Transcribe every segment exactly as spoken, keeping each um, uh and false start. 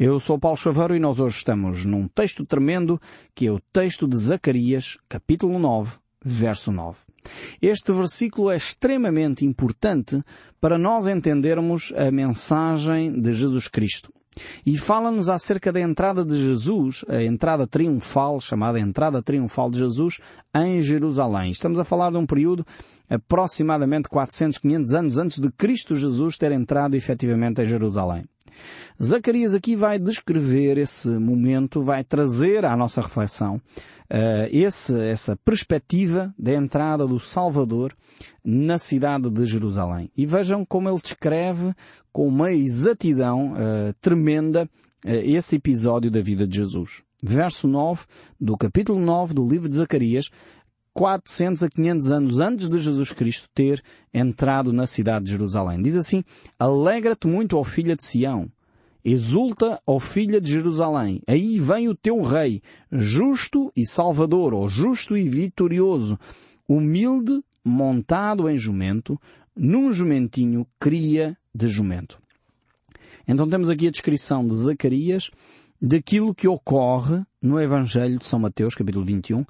Eu sou Paulo Chavarro e nós hoje estamos num texto tremendo, que é o texto de Zacarias, capítulo nove, verso nove. Este versículo é extremamente importante para nós entendermos a mensagem de Jesus Cristo. E fala-nos acerca da entrada de Jesus, a entrada triunfal, chamada entrada triunfal de Jesus, em Jerusalém. Estamos a falar de um período aproximadamente quatrocentos, quinhentos anos antes de Cristo Jesus ter entrado efetivamente em Jerusalém. Zacarias aqui vai descrever esse momento, vai trazer à nossa reflexão uh, esse, essa perspectiva da entrada do Salvador na cidade de Jerusalém. E vejam como ele descreve com uma exatidão uh, tremenda uh, esse episódio da vida de Jesus. Verso nove do capítulo nove do livro de Zacarias, quatrocentos a quinhentos anos antes de Jesus Cristo ter entrado na cidade de Jerusalém. Diz assim: "Alegra-te muito, ó filha de Sião, exulta, ó filha de Jerusalém, aí vem o teu rei, justo e salvador, ó justo e vitorioso, humilde, montado em jumento, num jumentinho, cria de jumento." Então temos aqui a descrição de Zacarias daquilo que ocorre no Evangelho de São Mateus, capítulo vinte e um, uh,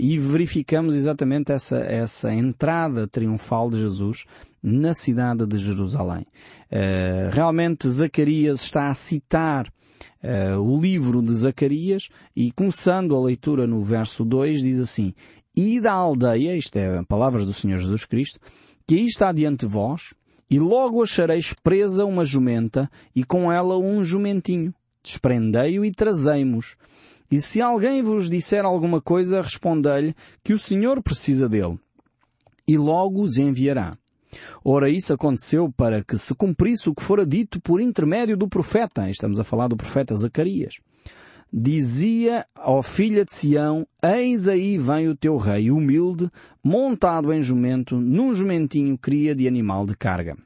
e verificamos exatamente essa, essa entrada triunfal de Jesus na cidade de Jerusalém. Uh, realmente Zacarias está a citar uh, o livro de Zacarias e, começando a leitura no verso dois, diz assim: "E da aldeia", isto é, palavras do Senhor Jesus Cristo, "que aí está diante de vós, e logo achareis presa uma jumenta e com ela um jumentinho. Desprendei-o e trazei-mos. E se alguém vos disser alguma coisa, respondei-lhe que o Senhor precisa dele, e logo os enviará." Ora, isso aconteceu para que se cumprisse o que fora dito por intermédio do profeta. Estamos a falar do profeta Zacarias. "Dizia, ó filha de Sião, eis aí vem o teu rei humilde, montado em jumento, num jumentinho cria de animal de carga."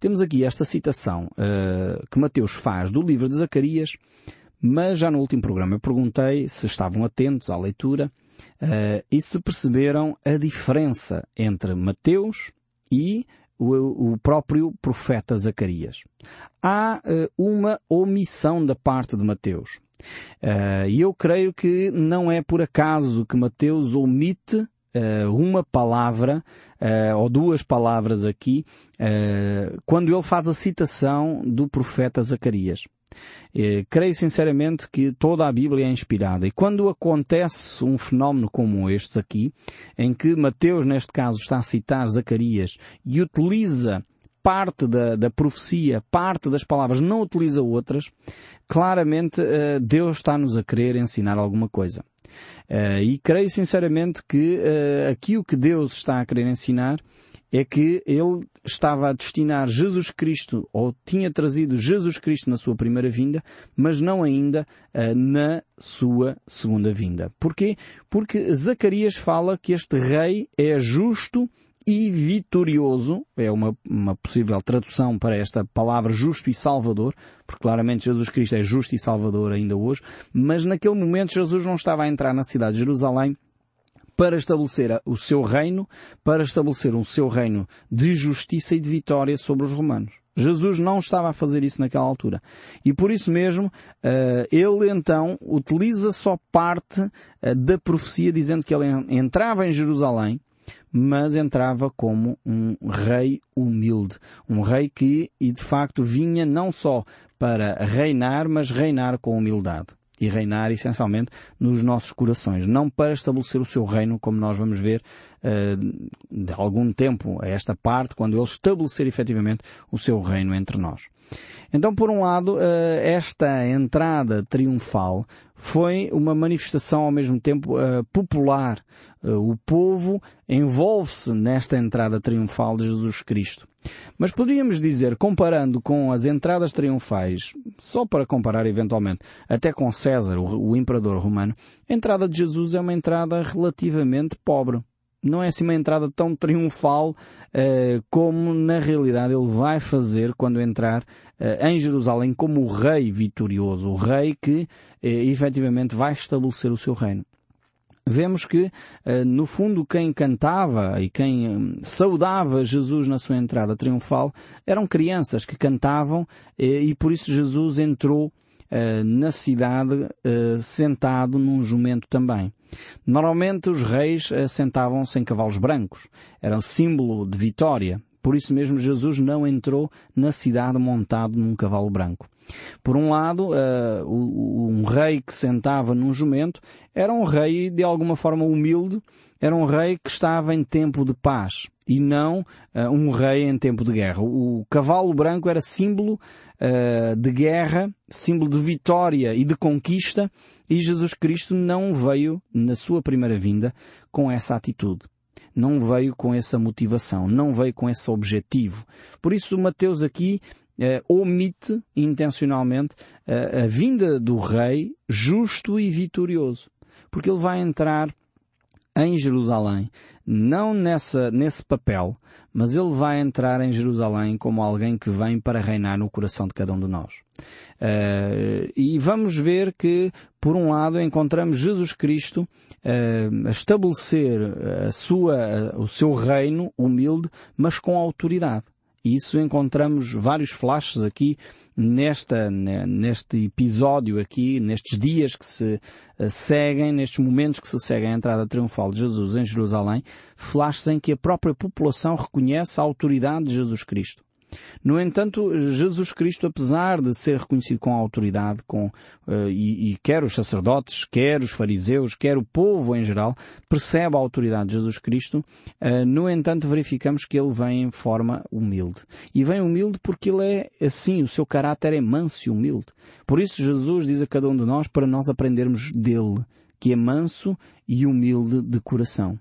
Temos aqui esta citação uh, que Mateus faz do livro de Zacarias, mas já no último programa eu perguntei se estavam atentos à leitura uh, e se perceberam a diferença entre Mateus e o, o próprio profeta Zacarias. Há uh, uma omissão da parte de Mateus. Uh, e eu creio que não é por acaso que Mateus omite uma palavra ou duas palavras aqui quando ele faz a citação do profeta Zacarias. Creio sinceramente que toda a Bíblia é inspirada, e quando acontece um fenómeno como este aqui, em que Mateus neste caso está a citar Zacarias e utiliza parte da, da profecia, parte das palavras, não utiliza outras, claramente Deus está-nos a querer ensinar alguma coisa. Uh, e creio sinceramente que uh, aqui o que Deus está a querer ensinar é que Ele estava a destinar Jesus Cristo, ou tinha trazido Jesus Cristo na sua primeira vinda, mas não ainda uh, na sua segunda vinda. Porquê? Porque Zacarias fala que este rei é justo e vitorioso, é uma, uma possível tradução para esta palavra justo e salvador, porque claramente Jesus Cristo é justo e salvador ainda hoje, mas naquele momento Jesus não estava a entrar na cidade de Jerusalém para estabelecer o seu reino, para estabelecer o seu reino de justiça e de vitória sobre os romanos. Jesus não estava a fazer isso naquela altura. E por isso mesmo, ele então utiliza só parte da profecia, dizendo que ele entrava em Jerusalém, mas entrava como um rei humilde, um rei que, e de facto, vinha não só para reinar, mas reinar com humildade. E reinar, essencialmente, nos nossos corações, não para estabelecer o seu reino, como nós vamos ver uh, de algum tempo a esta parte, quando ele estabelecer efetivamente o seu reino entre nós. Então, por um lado, uh, esta entrada triunfal foi uma manifestação, ao mesmo tempo, uh, popular. Uh, o povo envolve-se nesta entrada triunfal de Jesus Cristo. Mas poderíamos dizer, comparando com as entradas triunfais, só para comparar eventualmente, até com César, o, o imperador romano, a entrada de Jesus é uma entrada relativamente pobre. Não é assim uma entrada tão triunfal uh, como na realidade ele vai fazer quando entrar uh, em Jerusalém como o rei vitorioso, o rei que uh, efetivamente vai estabelecer o seu reino. vemos que, no fundo, quem cantava e quem saudava Jesus na sua entrada triunfal eram crianças que cantavam, e por isso Jesus entrou na cidade sentado num jumento também. Normalmente os reis sentavam-se em cavalos brancos, era um símbolo de vitória. Por isso mesmo Jesus não entrou na cidade montado num cavalo branco. Por um lado, um rei que sentava num jumento era um rei de alguma forma humilde, era um rei que estava em tempo de paz e não um rei em tempo de guerra. O cavalo branco era símbolo de guerra, símbolo de vitória e de conquista, e Jesus Cristo não veio na sua primeira vinda com essa atitude. Não veio com essa motivação, não veio com esse objetivo. Por isso Mateus aqui eh, omite intencionalmente eh, a vinda do rei justo e vitorioso, porque ele vai entrar em Jerusalém, não nessa, nesse papel, mas ele vai entrar em Jerusalém como alguém que vem para reinar no coração de cada um de nós. Uh, e vamos ver que, por um lado, encontramos Jesus Cristo uh, a estabelecer a sua, o seu reino humilde, mas com autoridade. E isso encontramos vários flashes aqui nesta, neste episódio aqui, nestes dias que se seguem, nestes momentos que se seguem à entrada triunfal de Jesus em Jerusalém, flashes em que a própria população reconhece a autoridade de Jesus Cristo. No entanto, Jesus Cristo, apesar de ser reconhecido com autoridade, com, uh, e, e quer os sacerdotes, quer os fariseus, quer o povo em geral, percebe a autoridade de Jesus Cristo, uh, no entanto verificamos que ele vem em forma humilde. E vem humilde porque ele é assim, o seu caráter é manso e humilde. Por isso Jesus diz a cada um de nós para nós aprendermos dele, que é manso e humilde de coração.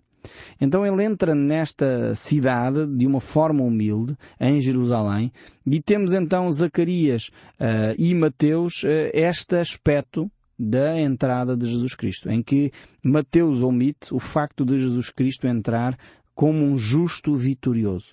Então ele entra nesta cidade de uma forma humilde, em Jerusalém, e temos então Zacarias uh, e Mateus uh, este aspecto da entrada de Jesus Cristo, em que Mateus omite o facto de Jesus Cristo entrar como um justo vitorioso.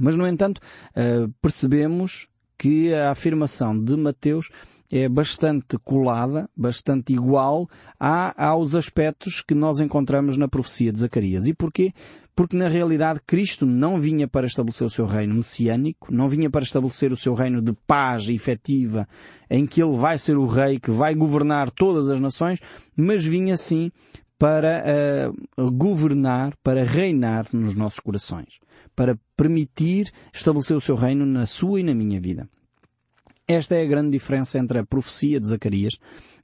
Mas, no entanto, uh, percebemos que a afirmação de Mateus é bastante colada, bastante igual a, aos aspectos que nós encontramos na profecia de Zacarias. E porquê? Porque na realidade Cristo não vinha para estabelecer o seu reino messiânico, não vinha para estabelecer o seu reino de paz efetiva, em que ele vai ser o rei que vai governar todas as nações, mas vinha sim para uh, governar, para reinar nos nossos corações, para permitir estabelecer o seu reino na sua e na minha vida. Esta é a grande diferença entre a profecia de Zacarias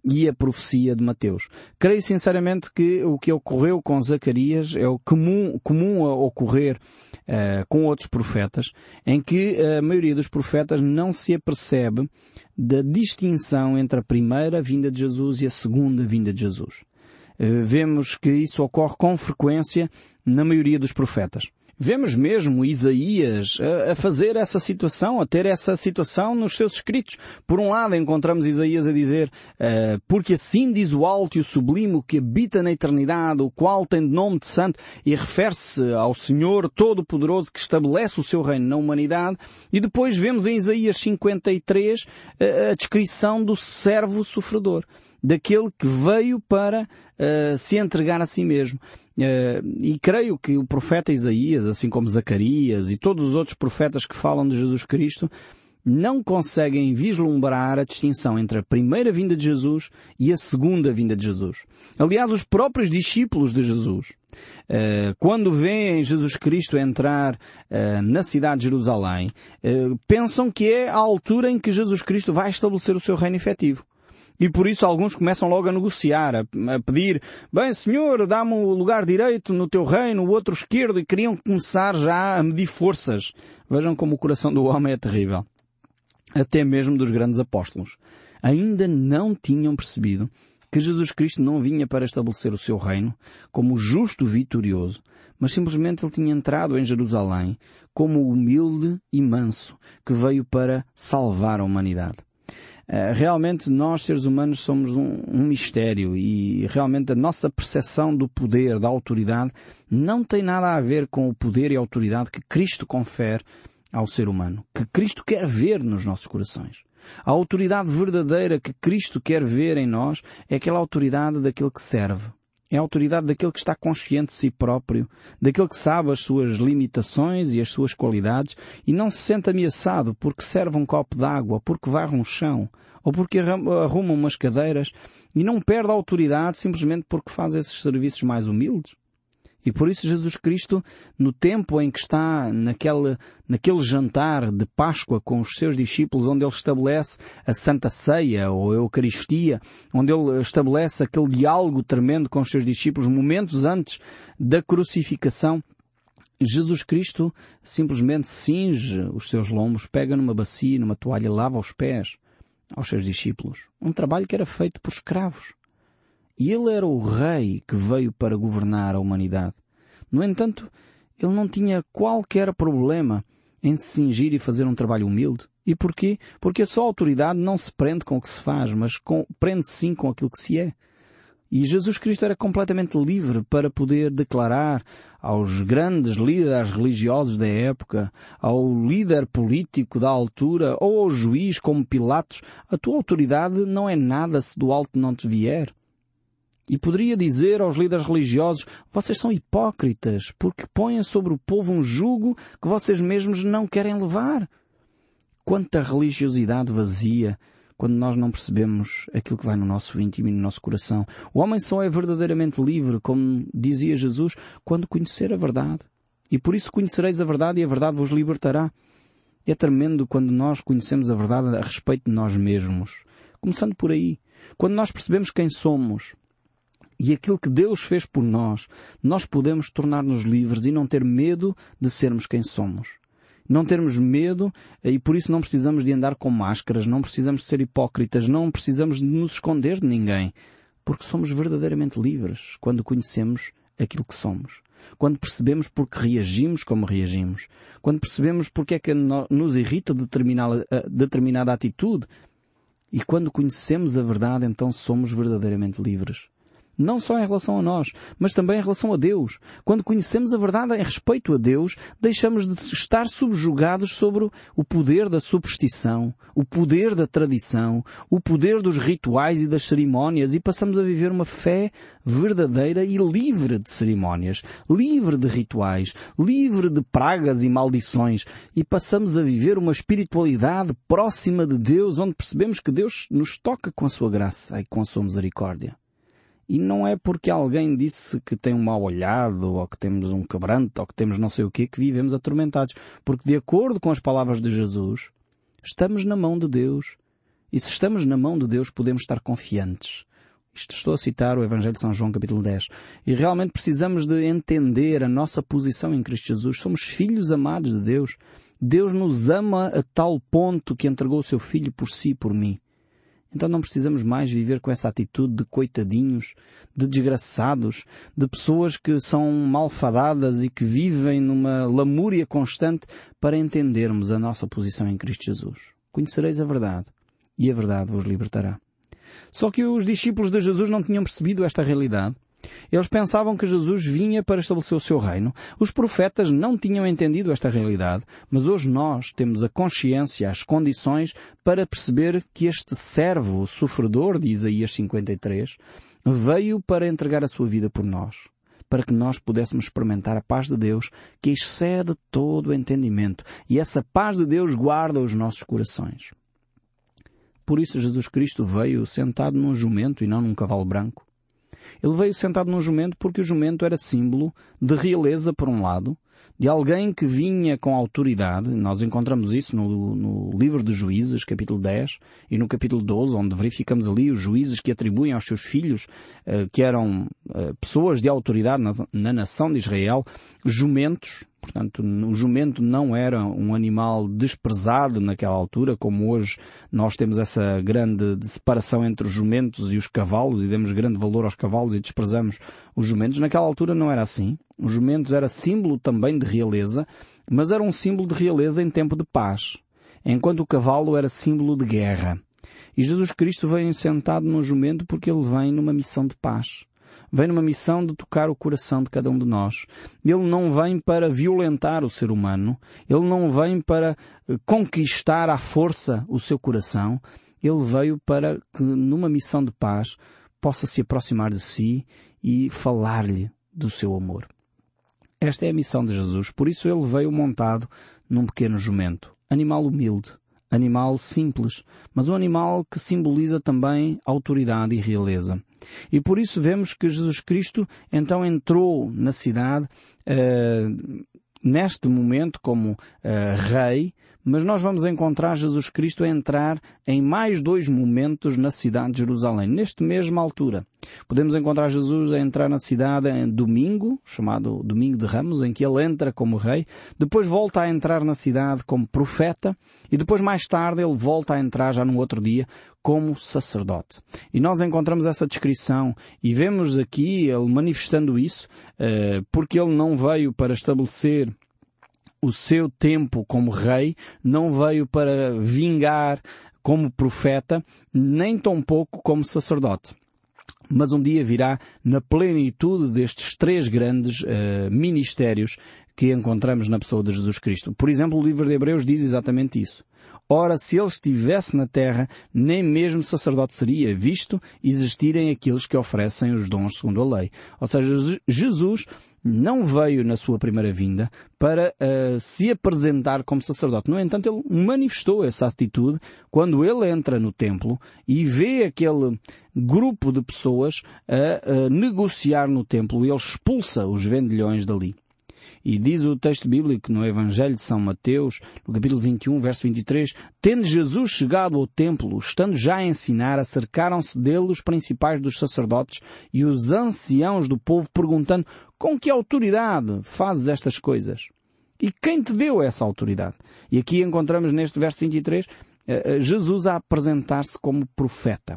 e a profecia de Mateus. Creio sinceramente que o que ocorreu com Zacarias é o comum, comum a ocorrer uh, com outros profetas, em que a maioria dos profetas não se apercebe da distinção entre a primeira vinda de Jesus e a segunda vinda de Jesus. Uh, vemos que isso ocorre com frequência na maioria dos profetas. Vemos mesmo Isaías a fazer essa situação, a ter essa situação nos seus escritos. Por um lado encontramos Isaías a dizer uh, porque assim diz o alto e o sublime, o que habita na eternidade, o qual tem de nome de santo, e refere-se ao Senhor Todo-Poderoso que estabelece o seu reino na humanidade. E depois vemos em Isaías cinquenta e três uh, a descrição do servo sofredor, daquele que veio para uh, se entregar a si mesmo. Uh, e creio que o profeta Isaías, assim como Zacarias e todos os outros profetas que falam de Jesus Cristo, não conseguem vislumbrar a distinção entre a primeira vinda de Jesus e a segunda vinda de Jesus. Aliás, os próprios discípulos de Jesus, quando veem Jesus Cristo entrar na cidade de Jerusalém, pensam que é a altura em que Jesus Cristo vai estabelecer o seu reino efetivo. E por isso alguns começam logo a negociar, a pedir, bem, Senhor, dá-me o lugar direito no teu reino, o outro esquerdo, e queriam começar já a medir forças. Vejam como o coração do homem é terrível. Até mesmo dos grandes apóstolos. Ainda não tinham percebido que Jesus Cristo não vinha para estabelecer o seu reino como justo vitorioso, mas simplesmente ele tinha entrado em Jerusalém como humilde e manso, que veio para salvar a humanidade. Realmente nós, seres humanos, somos um, um mistério, e realmente a nossa percepção do poder, da autoridade, não tem nada a ver com o poder e a autoridade que Cristo confere ao ser humano, que Cristo quer ver nos nossos corações. A autoridade verdadeira que Cristo quer ver em nós é aquela autoridade daquele que serve, É a autoridade daquele que está consciente de si próprio, daquele que sabe as suas limitações e as suas qualidades e não se sente ameaçado porque serve um copo de água, porque varre um chão ou porque arruma umas cadeiras e não perde a autoridade simplesmente porque faz esses serviços mais humildes. E por isso Jesus Cristo, no tempo em que está naquele, naquele jantar de Páscoa com os seus discípulos, onde ele estabelece a Santa Ceia ou a Eucaristia, onde ele estabelece aquele diálogo tremendo com os seus discípulos, momentos antes da crucificação, Jesus Cristo simplesmente cinge os seus lombos, pega numa bacia, numa toalha, lava os pés aos seus discípulos. Um trabalho que era feito por escravos. E ele era o rei que veio para governar a humanidade. No entanto, ele não tinha qualquer problema em se cingir e fazer um trabalho humilde. E porquê? Porque a sua autoridade não se prende com o que se faz, mas com, prende-se sim com aquilo que se é. E Jesus Cristo era completamente livre para poder declarar aos grandes líderes religiosos da época, ao líder político da altura ou ao juiz como Pilatos, a tua autoridade não é nada se do alto não te vier. E poderia dizer aos líderes religiosos, vocês são hipócritas, porque põem sobre o povo um jugo que vocês mesmos não querem levar. Quanta religiosidade vazia, quando nós não percebemos aquilo que vai no nosso íntimo e no nosso coração. O homem só é verdadeiramente livre, como dizia Jesus, quando conhecer a verdade. E por isso conhecereis a verdade e a verdade vos libertará. É tremendo quando nós conhecemos a verdade a respeito de nós mesmos. Começando por aí. Quando nós percebemos quem somos, e aquilo que Deus fez por nós, nós podemos tornar-nos livres e não ter medo de sermos quem somos. Não termos medo e por isso não precisamos de andar com máscaras, não precisamos de ser hipócritas, não precisamos de nos esconder de ninguém, porque somos verdadeiramente livres quando conhecemos aquilo que somos. Quando percebemos porque reagimos como reagimos. Quando percebemos porque é que nos irrita determinada, determinada atitude. E quando conhecemos a verdade, então somos verdadeiramente livres. Não só em relação a nós, mas também em relação a Deus. Quando conhecemos a verdade em respeito a Deus, deixamos de estar subjugados sobre o poder da superstição, o poder da tradição, o poder dos rituais e das cerimónias e passamos a viver uma fé verdadeira e livre de cerimónias, livre de rituais, livre de pragas e maldições e passamos a viver uma espiritualidade próxima de Deus, onde percebemos que Deus nos toca com a sua graça e com a sua misericórdia. E não é porque alguém disse que tem um mau olhado, ou que temos um quebranto, ou que temos não sei o quê, que vivemos atormentados. Porque, de acordo com as palavras de Jesus, estamos na mão de Deus. E se estamos na mão de Deus, podemos estar confiantes. Isto estou a citar o Evangelho de São João, capítulo dez. E realmente precisamos de entender a nossa posição em Cristo Jesus. Somos filhos amados de Deus. Deus nos ama a tal ponto que entregou o seu Filho por si e por mim. Então não precisamos mais viver com essa atitude de coitadinhos, de desgraçados, de pessoas que são malfadadas e que vivem numa lamúria constante para entendermos a nossa posição em Cristo Jesus. Conhecereis a verdade e a verdade vos libertará. Só que os discípulos de Jesus não tinham percebido esta realidade. Eles pensavam que Jesus vinha para estabelecer o seu reino. Os profetas não tinham entendido esta realidade, mas hoje nós temos a consciência, as condições para perceber que este servo, o sofredor de Isaías cinquenta e três, veio para entregar a sua vida por nós, para que nós pudéssemos experimentar a paz de Deus que excede todo o entendimento. E essa paz de Deus guarda os nossos corações. Por isso Jesus Cristo veio sentado num jumento e não num cavalo branco. Ele veio sentado num jumento porque o jumento era símbolo de realeza, por um lado, de alguém que vinha com autoridade. Nós encontramos isso no, no livro de Juízes, capítulo dez, e no capítulo doze, onde verificamos ali os juízes que atribuem aos seus filhos, eh, que eram eh, pessoas de autoridade na, na nação de Israel, jumentos. Portanto, o jumento não era um animal desprezado naquela altura, como hoje nós temos essa grande separação entre os jumentos e os cavalos, e demos grande valor aos cavalos e desprezamos os jumentos. Naquela altura não era assim. Os jumentos era símbolo também de realeza, mas era um símbolo de realeza em tempo de paz, enquanto o cavalo era símbolo de guerra. E Jesus Cristo vem sentado no jumento porque ele vem numa missão de paz. Vem numa missão de tocar o coração de cada um de nós. Ele não vem para violentar o ser humano. Ele não vem para conquistar à força o seu coração. Ele veio para que, numa missão de paz, possa se aproximar de si e falar-lhe do seu amor. Esta é a missão de Jesus, por isso ele veio montado num pequeno jumento, animal humilde, animal simples, mas um animal que simboliza também autoridade e realeza. E por isso vemos que Jesus Cristo então entrou na cidade, uh, neste momento, como uh, rei, mas nós vamos encontrar Jesus Cristo a entrar em mais dois momentos na cidade de Jerusalém, nesta mesma altura. Podemos encontrar Jesus a entrar na cidade em domingo, chamado Domingo de Ramos, em que ele entra como rei, depois volta a entrar na cidade como profeta, e depois mais tarde ele volta a entrar já num outro dia como sacerdote. E nós encontramos essa descrição e vemos aqui ele manifestando isso, porque ele não veio para estabelecer o seu tempo como rei, não veio para vingar como profeta, nem tampouco como sacerdote. Mas um dia virá na plenitude destes três grandes uh, ministérios que encontramos na pessoa de Jesus Cristo. Por exemplo, o livro de Hebreus diz exatamente isso. Ora, se ele estivesse na terra, nem mesmo sacerdote seria, visto existirem aqueles que oferecem os dons segundo a lei. Ou seja, Jesus não veio na sua primeira vinda para uh, se apresentar como sacerdote. No entanto, ele manifestou essa atitude quando ele entra no templo e vê aquele grupo de pessoas a, a negociar no templo. Ele expulsa os vendilhões dali. E diz o texto bíblico no Evangelho de São Mateus, no capítulo vinte e um, verso vinte e três, tendo Jesus chegado ao templo, estando já a ensinar, acercaram-se dele os principais dos sacerdotes e os anciãos do povo, perguntando, com que autoridade fazes estas coisas? E quem te deu essa autoridade? E aqui encontramos neste verso vinte e três, Jesus a apresentar-se como profeta.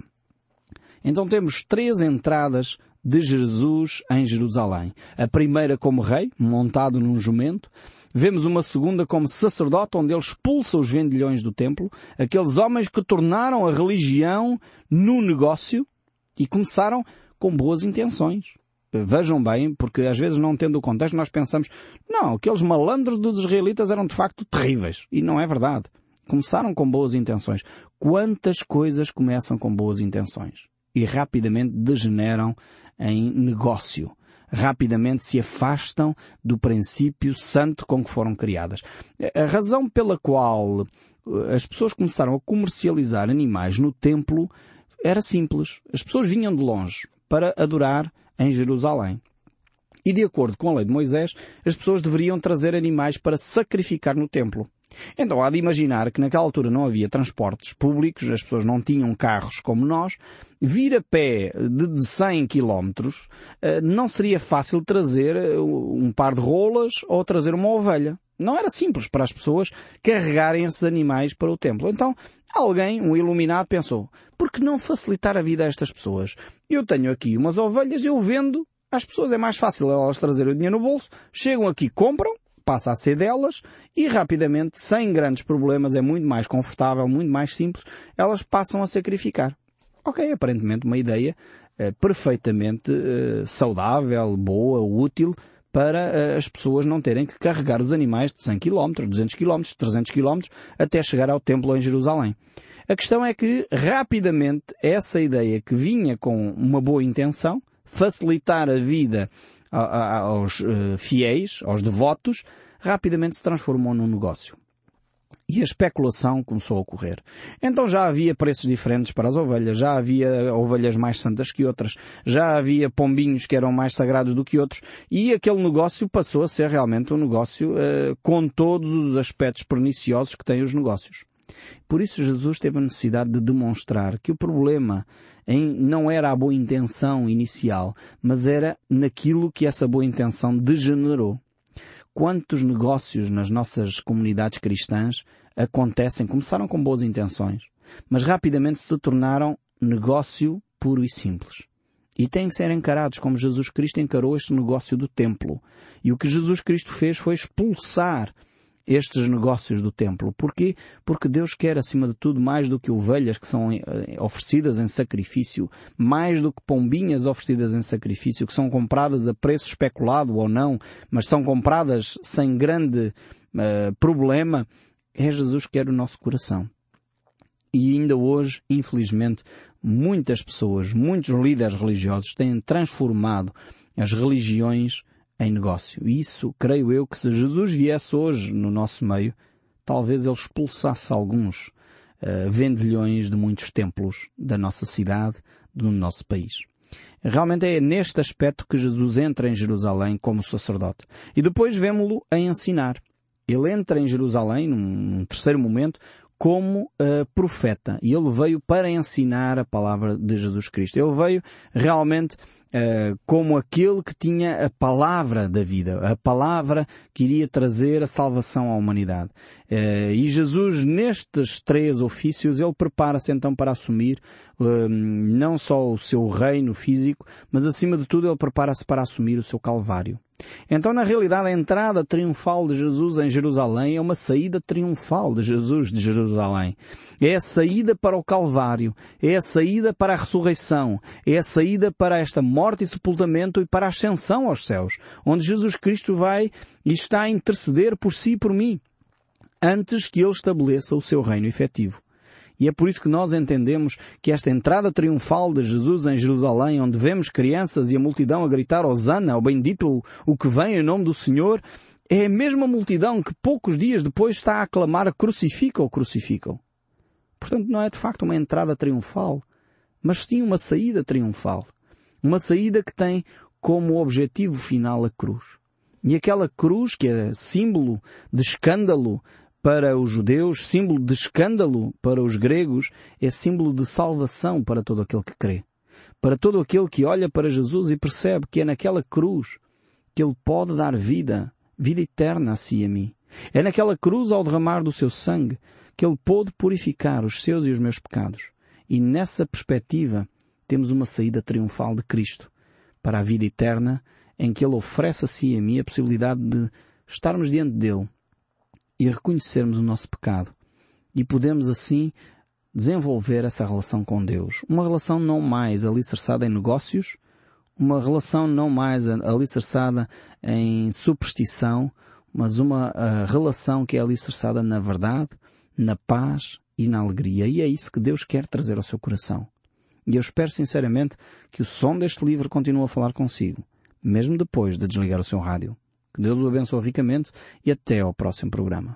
Então temos três entradas de Jesus em Jerusalém. A primeira como rei, montado num jumento. Vemos uma segunda como sacerdote, onde ele expulsa os vendilhões do templo, aqueles homens que tornaram a religião no negócio e começaram com boas intenções. Vejam bem, porque às vezes não tendo o contexto, nós pensamos, não, aqueles malandros dos israelitas eram de facto terríveis. E não é verdade. Começaram com boas intenções. Quantas coisas começam com boas intenções e rapidamente degeneram em negócio. Rapidamente se afastam do princípio santo com que foram criadas. A razão pela qual as pessoas começaram a comercializar animais no templo era simples. As pessoas vinham de longe para adorar em Jerusalém. E de acordo com a lei de Moisés, as pessoas deveriam trazer animais para sacrificar no templo. Então há de imaginar que naquela altura não havia transportes públicos, as pessoas não tinham carros como nós. Vir a pé de cem quilómetros não seria fácil trazer um par de rolas ou trazer uma ovelha. Não era simples para as pessoas carregarem esses animais para o templo. Então alguém, um iluminado, pensou, por que não facilitar a vida a estas pessoas? Eu tenho aqui umas ovelhas, eu vendo às pessoas, é mais fácil elas trazerem o dinheiro no bolso, chegam aqui, compram, passa a ser delas e rapidamente, sem grandes problemas, é muito mais confortável, muito mais simples, elas passam a sacrificar. Ok, aparentemente uma ideia eh, perfeitamente eh, saudável, boa, útil, para eh, as pessoas não terem que carregar os animais de cem quilómetros, duzentos quilómetros, trezentos quilómetros, até chegar ao templo em Jerusalém. A questão é que, rapidamente, essa ideia que vinha com uma boa intenção, facilitar a vida aos fiéis, aos devotos, rapidamente se transformou num negócio. E a especulação começou a ocorrer. Então já havia preços diferentes para as ovelhas, já havia ovelhas mais santas que outras, já havia pombinhos que eram mais sagrados do que outros, e aquele negócio passou a ser realmente um negócio eh, com todos os aspectos perniciosos que têm os negócios. Por isso Jesus teve a necessidade de demonstrar que o problema em, não era a boa intenção inicial, mas era naquilo que essa boa intenção degenerou. Quantos negócios nas nossas comunidades cristãs acontecem, começaram com boas intenções, mas rapidamente se tornaram negócio puro e simples. E têm que ser encarados como Jesus Cristo encarou este negócio do templo. E o que Jesus Cristo fez foi expulsar estes negócios do templo. Porquê? Porque Deus quer, acima de tudo, mais do que ovelhas que são oferecidas em sacrifício, mais do que pombinhas oferecidas em sacrifício, que são compradas a preço especulado ou não, mas são compradas sem grande uh, problema. É Jesus que quer o nosso coração. E ainda hoje, infelizmente, muitas pessoas, muitos líderes religiosos têm transformado as religiões em negócio. E isso, creio eu, que se Jesus viesse hoje no nosso meio, talvez ele expulsasse alguns uh, vendilhões de muitos templos da nossa cidade, do nosso país. Realmente é neste aspecto que Jesus entra em Jerusalém como sacerdote. E depois vemo-lo a ensinar. Ele entra em Jerusalém, num terceiro momento, como uh, profeta. E ele veio para ensinar a palavra de Jesus Cristo. Ele veio realmente uh, como aquele que tinha a palavra da vida, a palavra que iria trazer a salvação à humanidade. Uh, e Jesus, nestes três ofícios, ele prepara-se então para assumir uh, não só o seu reino físico, mas acima de tudo ele prepara-se para assumir o seu Calvário. Então, na realidade, a entrada triunfal de Jesus em Jerusalém é uma saída triunfal de Jesus de Jerusalém. É a saída para o Calvário, é a saída para a ressurreição, é a saída para esta morte e sepultamento e para a ascensão aos céus, onde Jesus Cristo vai e está a interceder por si e por mim, antes que Ele estabeleça o seu reino efetivo. E é por isso que nós entendemos que esta entrada triunfal de Jesus em Jerusalém, onde vemos crianças e a multidão a gritar Osana, o bendito, o que vem em nome do Senhor, é a mesma multidão que poucos dias depois está a aclamar crucifica ou crucificam. Portanto, não é de facto uma entrada triunfal, mas sim uma saída triunfal. Uma saída que tem como objetivo final a cruz. E aquela cruz que é símbolo de escândalo para os judeus, símbolo de escândalo para os gregos, é símbolo de salvação para todo aquele que crê. Para todo aquele que olha para Jesus e percebe que é naquela cruz que Ele pode dar vida, vida eterna a si e a mim. É naquela cruz, ao derramar do seu sangue, que Ele pôde purificar os seus e os meus pecados. E nessa perspectiva temos uma saída triunfal de Cristo para a vida eterna, em que Ele oferece a si e a mim a possibilidade de estarmos diante dEle e reconhecermos o nosso pecado. E podemos, assim, desenvolver essa relação com Deus. Uma relação não mais alicerçada em negócios, uma relação não mais alicerçada em superstição, mas uma relação que é alicerçada na verdade, na paz e na alegria. E é isso que Deus quer trazer ao seu coração. E eu espero, sinceramente, que o som deste livro continue a falar consigo, mesmo depois de desligar o seu rádio. Que Deus o abençoe ricamente e até ao próximo programa.